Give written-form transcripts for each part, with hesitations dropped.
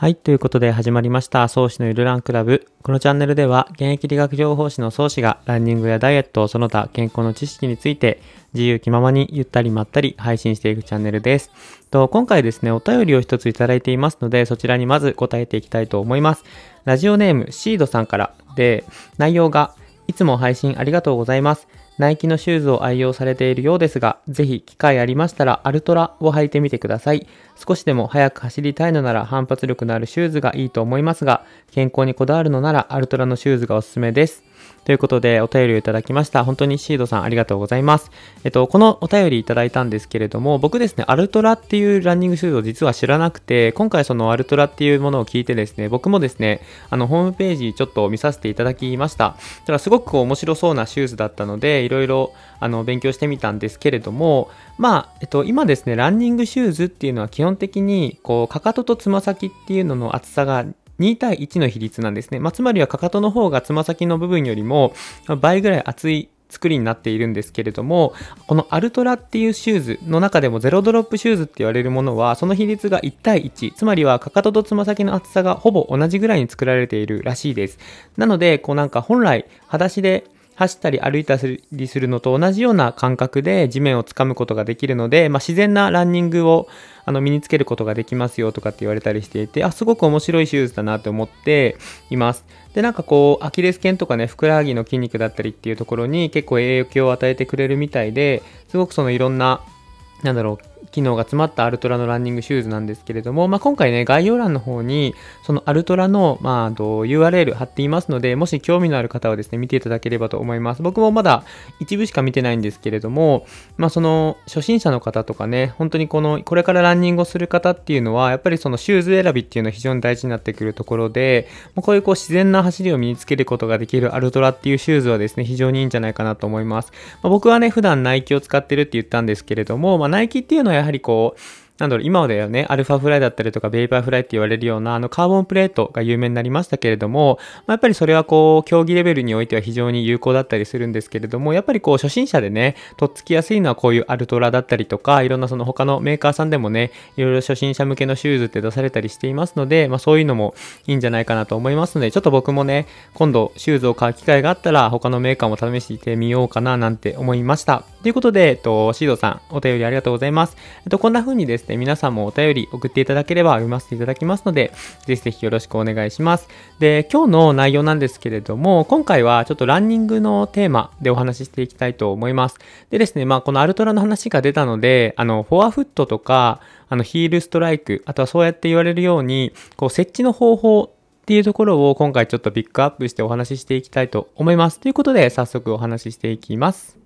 はい、ということで始まりました創士のゆるランクラブ。このチャンネルでは現役理学療法士の創士がランニングやダイエットその他健康の知識について自由気ままにゆったりまったり配信していくチャンネルです。今回ですね、お便りを一ついただいていますので、そちらにまず答えていきたいと思います。ラジオネームシードさんからで、内容がいつも配信ありがとうございます。ナイキのシューズを愛用されているようですが、ぜひ機会ありましたらアルトラを履いてみてください。少しでも早く走りたいのなら反発力のあるシューズがいいと思いますが、健康にこだわるのならアルトラのシューズがおすすめです。ということでお便りをいただきました。本当にシードさんありがとうございます。このお便りいただいたんですけれども、僕ですね、アルトラっていうランニングシューズを実は知らなくて、今回そのアルトラっていうものを聞いてですね、僕もですね、ホームページちょっと見させていただきました。だからすごく面白そうなシューズだったので、いろいろ勉強してみたんですけれども、今ですね、ランニングシューズっていうのは基本的にこうかかととつま先っていうのの厚さが2対1の比率なんですね。つまりはかかとの方がつま先の部分よりも倍ぐらい厚い作りになっているんですけれども、このアルトラっていうシューズの中でもゼロドロップシューズって言われるものはその比率が1対1、つまりはかかととつま先の厚さがほぼ同じぐらいに作られているらしいです。なので本来裸足で走ったり歩いたりするのと同じような感覚で地面をつかむことができるので、自然なランニングを身につけることができますよとかって言われたりしていて、すごく面白いシューズだなと思っています。で、アキレス腱とかね、ふくらはぎの筋肉だったりっていうところに結構影響を与えてくれるみたいで、すごくいろんな機能が詰まったアルトラのランニングシューズなんですけれども、今回ね、概要欄の方にそのアルトラの、URL 貼っていますので、もし興味のある方はですね、見ていただければと思います。僕もまだ一部しか見てないんですけれども、その初心者の方とかね、本当にこれからランニングをする方っていうのは、やっぱりそのシューズ選びっていうのは非常に大事になってくるところで、こういう自然な走りを身につけることができるアルトラっていうシューズはですね、非常にいいんじゃないかなと思います。僕はね、普段ナイキを使ってるって言ったんですけれども、ナイキっていうのはやはり今まではね、アルファフライだったりとかベイパーフライって言われるようなカーボンプレートが有名になりましたけれども、やっぱりそれは競技レベルにおいては非常に有効だったりするんですけれども、やっぱり初心者でね、とっつきやすいのはこういうアルトラだったりとか、いろんなその他のメーカーさんでもね、いろいろ初心者向けのシューズって出されたりしていますので、そういうのもいいんじゃないかなと思いますので、ちょっと僕もね、今度シューズを買う機会があったら他のメーカーも試してみようかななんて思いました。ということで、シードさんお便りありがとうございます。こんな風にですね、皆さんもお便り送っていただければ読ませていただきますので、ぜひぜひよろしくお願いします。で、今日の内容なんですけれども、今回はちょっとランニングのテーマでお話ししていきたいと思います。でですね、このアルトラの話が出たので、フォアフットとか、ヒールストライク、あとはそうやって言われるように、設置の方法っていうところを今回ちょっとピックアップしてお話ししていきたいと思います。ということで、早速お話ししていきます。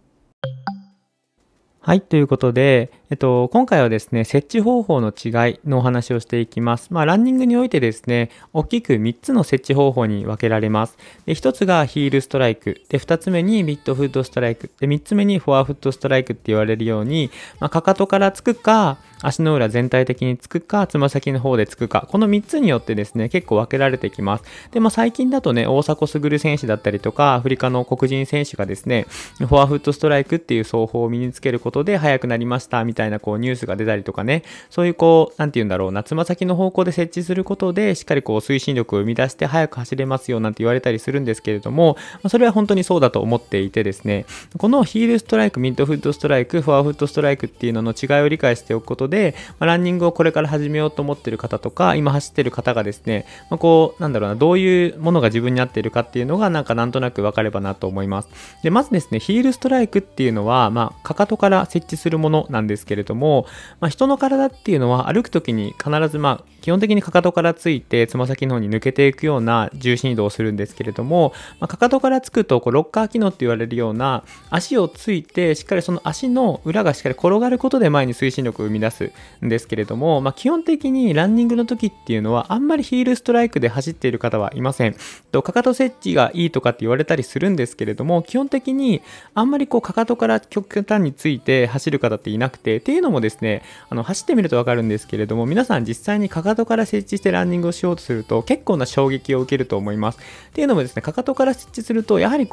はい、ということで、今回はですね、設置方法の違いのお話をしていきます。ランニングにおいてですね、大きく3つの設置方法に分けられます。で、1つがヒールストライク。で、2つ目にミッドフットストライク。で、3つ目にフォアフットストライクって言われるように、かかとからつくか、足の裏全体的につくか、つま先の方でつくか、この3つによってですね、結構分けられてきます。で、最近だとね、大迫傑選手だったりとか、アフリカの黒人選手がですね、フォアフットストライクっていう走法を身につけることで速くなりましたみたいなニュースが出たりとかね、そういうつま先の方向で設置することでしっかり推進力を生み出して速く走れますよなんて言われたりするんですけれども、それは本当にそうだと思っていてですね、このヒールストライク、ミッドフットストライク、フォアフットストライクっていうのの違いを理解しておくことで、ランニングをこれから始めようと思っている方とか今走ってる方がですね、どういうものが自分に合っているかっていうのがなんとなく分かればなと思います。で、まずですね、ヒールストライクっていうのはかかとから設置するものなんですけれども、人の体っていうのは歩くときに必ず基本的にかかとからついてつま先の方に抜けていくような重心移動をするんですけれども、かかとからつくとロッカー機能って言われるような足をついてしっかりその足の裏がしっかり転がることで前に推進力を生み出すんですけれども、基本的にランニングの時っていうのはあんまりヒールストライクで走っている方はいません。かかと設置がいいとかって言われたりするんですけれども、基本的にあんまりかかとから極端について走る方っていなくて、っていうのもですね、走ってみると分かるんですけれども、皆さん実際にかかとから設置してランニングをしようとすると結構な衝撃を受けると思います。っていうのもですね、かかとから設置するとやはり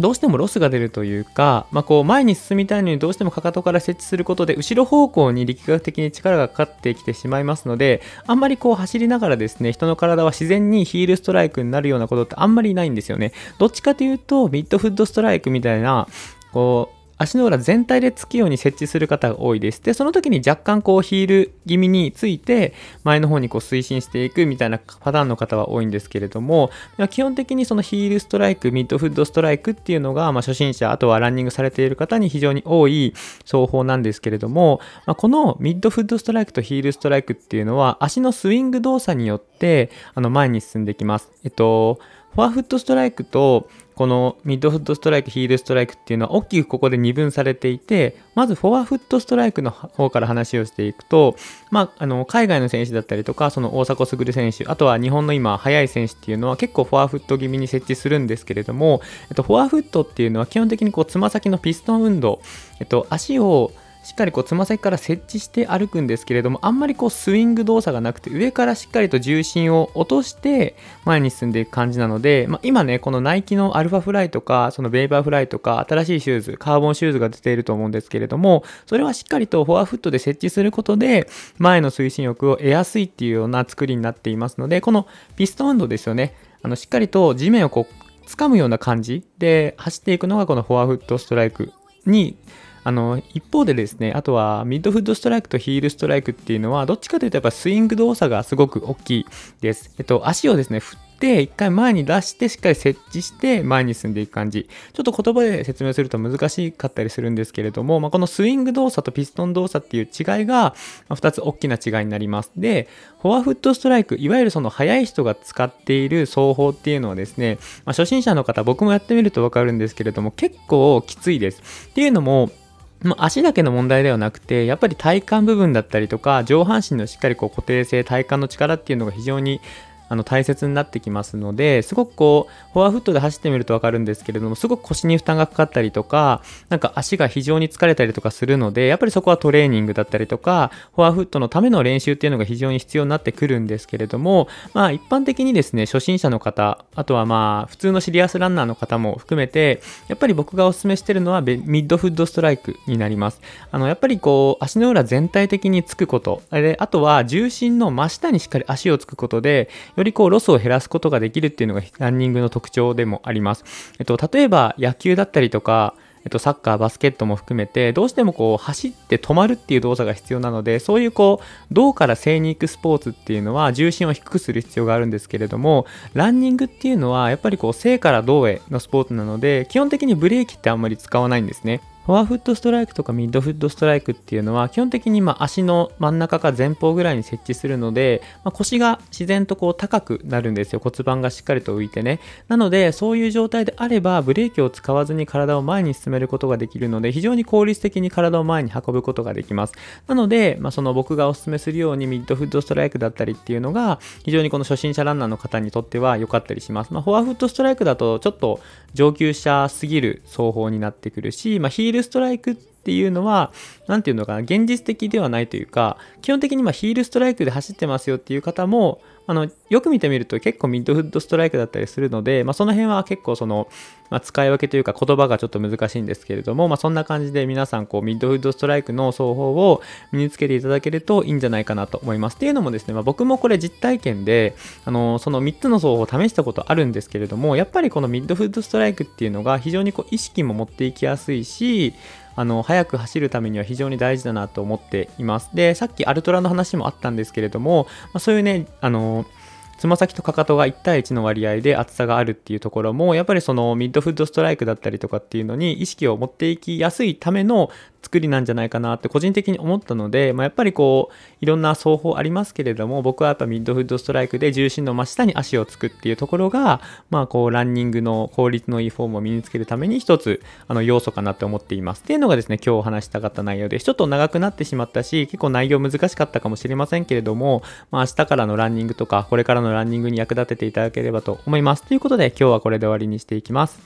どうしてもロスが出るというか、こう前に進みたいのにどうしてもかかとから接地することで後ろ方向に力学的に力がかかってきてしまいますので、あんまりこう走りながらですね、人の体は自然にヒールストライクになるようなことってあんまりないんですよね。どっちかというとミッドフッドストライクみたいな、こう足の裏全体でつくように接地する方が多いです。でその時に若干こうヒール気味について前の方にこう推進していくみたいなパターンの方は多いんですけれども、基本的にそのヒールストライク、ミッドフッドストライクっていうのが、初心者、あとはランニングされている方に非常に多い走法なんですけれども、このミッドフッドストライクとヒールストライクっていうのは足のスイング動作によって前に進んできます。フォアフットストライクとこのミッドフットストライク、ヒールストライクっていうのは大きくここで二分されていて、まずフォアフットストライクの方から話をしていくと、海外の選手だったりとか、その大迫傑選手、あとは日本の今速い選手っていうのは結構フォアフット気味に接地するんですけれども、フォアフットっていうのは基本的にこうつま先のピストン運動、足をしっかりこうつま先から接地して歩くんですけれども、あんまりこうスイング動作がなくて、上からしっかりと重心を落として前に進んでいく感じなので、今ね、このナイキのアルファフライとか、そのベイバーフライとか、新しいシューズ、カーボンシューズが出ていると思うんですけれども、それはしっかりとフォアフットで接地することで前の推進力を得やすいっていうような作りになっていますので、このピストン運動ですよね、しっかりと地面をこう掴むような感じで走っていくのがこのフォアフットストライクに、一方でですね、あとはミッドフッドストライクとヒールストライクっていうのはどっちかというとやっぱスイング動作がすごく大きいです。足をですね、振って一回前に出してしっかり接地して前に進んでいく感じ。ちょっと言葉で説明すると難しかったりするんですけれども、このスイング動作とピストン動作っていう違いが2つ大きな違いになります。で、フォアフットストライク、いわゆるその速い人が使っている走法っていうのはですね、初心者の方、僕もやってみるとわかるんですけれども、結構きついです。っていうのも、足だけの問題ではなくて、やっぱり体幹部分だったりとか、上半身のしっかりこう固定性、体幹の力っていうのが非常に大切になってきますので、すごくこうフォアフットで走ってみると分かるんですけれども、すごく腰に負担がかかったりとか、なんか足が非常に疲れたりとかするので、やっぱりそこはトレーニングだったりとか、フォアフットのための練習っていうのが非常に必要になってくるんですけれども、一般的にですね、初心者の方、あとは普通のシリアスランナーの方も含めて、やっぱり僕がお勧めしてるのはミッドフッドストライクになります。やっぱりこう足の裏全体的につくこと、あとは重心の真下にしっかり足をつくことで、よりこうロスを減らすことができるっていうのがランニングの特徴でもあります。例えば野球だったりとか、サッカー、バスケットも含めて、どうしてもこう走って止まるっていう動作が必要なので、そういうこう動から静に行くスポーツっていうのは重心を低くする必要があるんですけれども、ランニングっていうのはやっぱりこう静から動へのスポーツなので、基本的にブレーキってあんまり使わないんですね。フォアフットストライクとかミッドフットストライクっていうのは基本的に足の真ん中か前方ぐらいに接地するので、腰が自然とこう高くなるんですよ。骨盤がしっかりと浮いてね。なのでそういう状態であればブレーキを使わずに体を前に進めることができるので、非常に効率的に体を前に運ぶことができます。なので、その僕がお勧めするようにミッドフットストライクだったりっていうのが非常にこの初心者ランナーの方にとっては良かったりします。フォアフットストライクだとちょっと上級者すぎる走法になってくるし、ヒールストライクっていうのはなんていうのかな、現実的ではないというか、基本的にヒールストライクで走ってますよっていう方もよく見てみると結構ミッドフットストライクだったりするので、その辺は結構その、使い分けというか言葉がちょっと難しいんですけれども、そんな感じで皆さんこうミッドフットストライクの走法を身につけていただけるといいんじゃないかなと思います。っていうのもですね、僕もこれ実体験でその3つの走法を試したことあるんですけれども、やっぱりこのミッドフットストライクっていうのが非常にこう意識も持っていきやすいし、速く走るためには非常に大事だなと思っています。で、さっきアルトラの話もあったんですけれども、そういうね、つま先とかかとが1対1の割合で厚さがあるっていうところも、やっぱりそのミッドフッドストライクだったりとかっていうのに意識を持っていきやすいための作りなんじゃないかなって個人的に思ったので、やっぱりこういろんな走法ありますけれども、僕はやっぱミッドフッドストライクで重心の真下に足をつくっていうところが、こうランニングの効率のいいフォームを身につけるために一つ要素かなって思っています。っていうのがですね、今日お話したかった内容です。ちょっと長くなってしまったし、結構内容難しかったかもしれませんけれども、明日からのランニングとかこれからのランニングに役立てていただければと思います。ということで今日はこれで終わりにしていきます。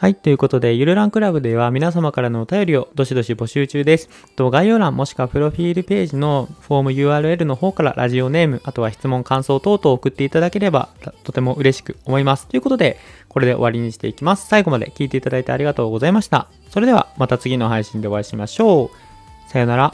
はい。ということで、ゆるランクラブでは皆様からのお便りをどしどし募集中です。概要欄もしくはプロフィールページのフォーム URL の方からラジオネーム、あとは質問、感想等々送っていただければとても嬉しく思います。ということで、これで終わりにしていきます。最後まで聞いていただいてありがとうございました。それではまた次の配信でお会いしましょう。さよなら。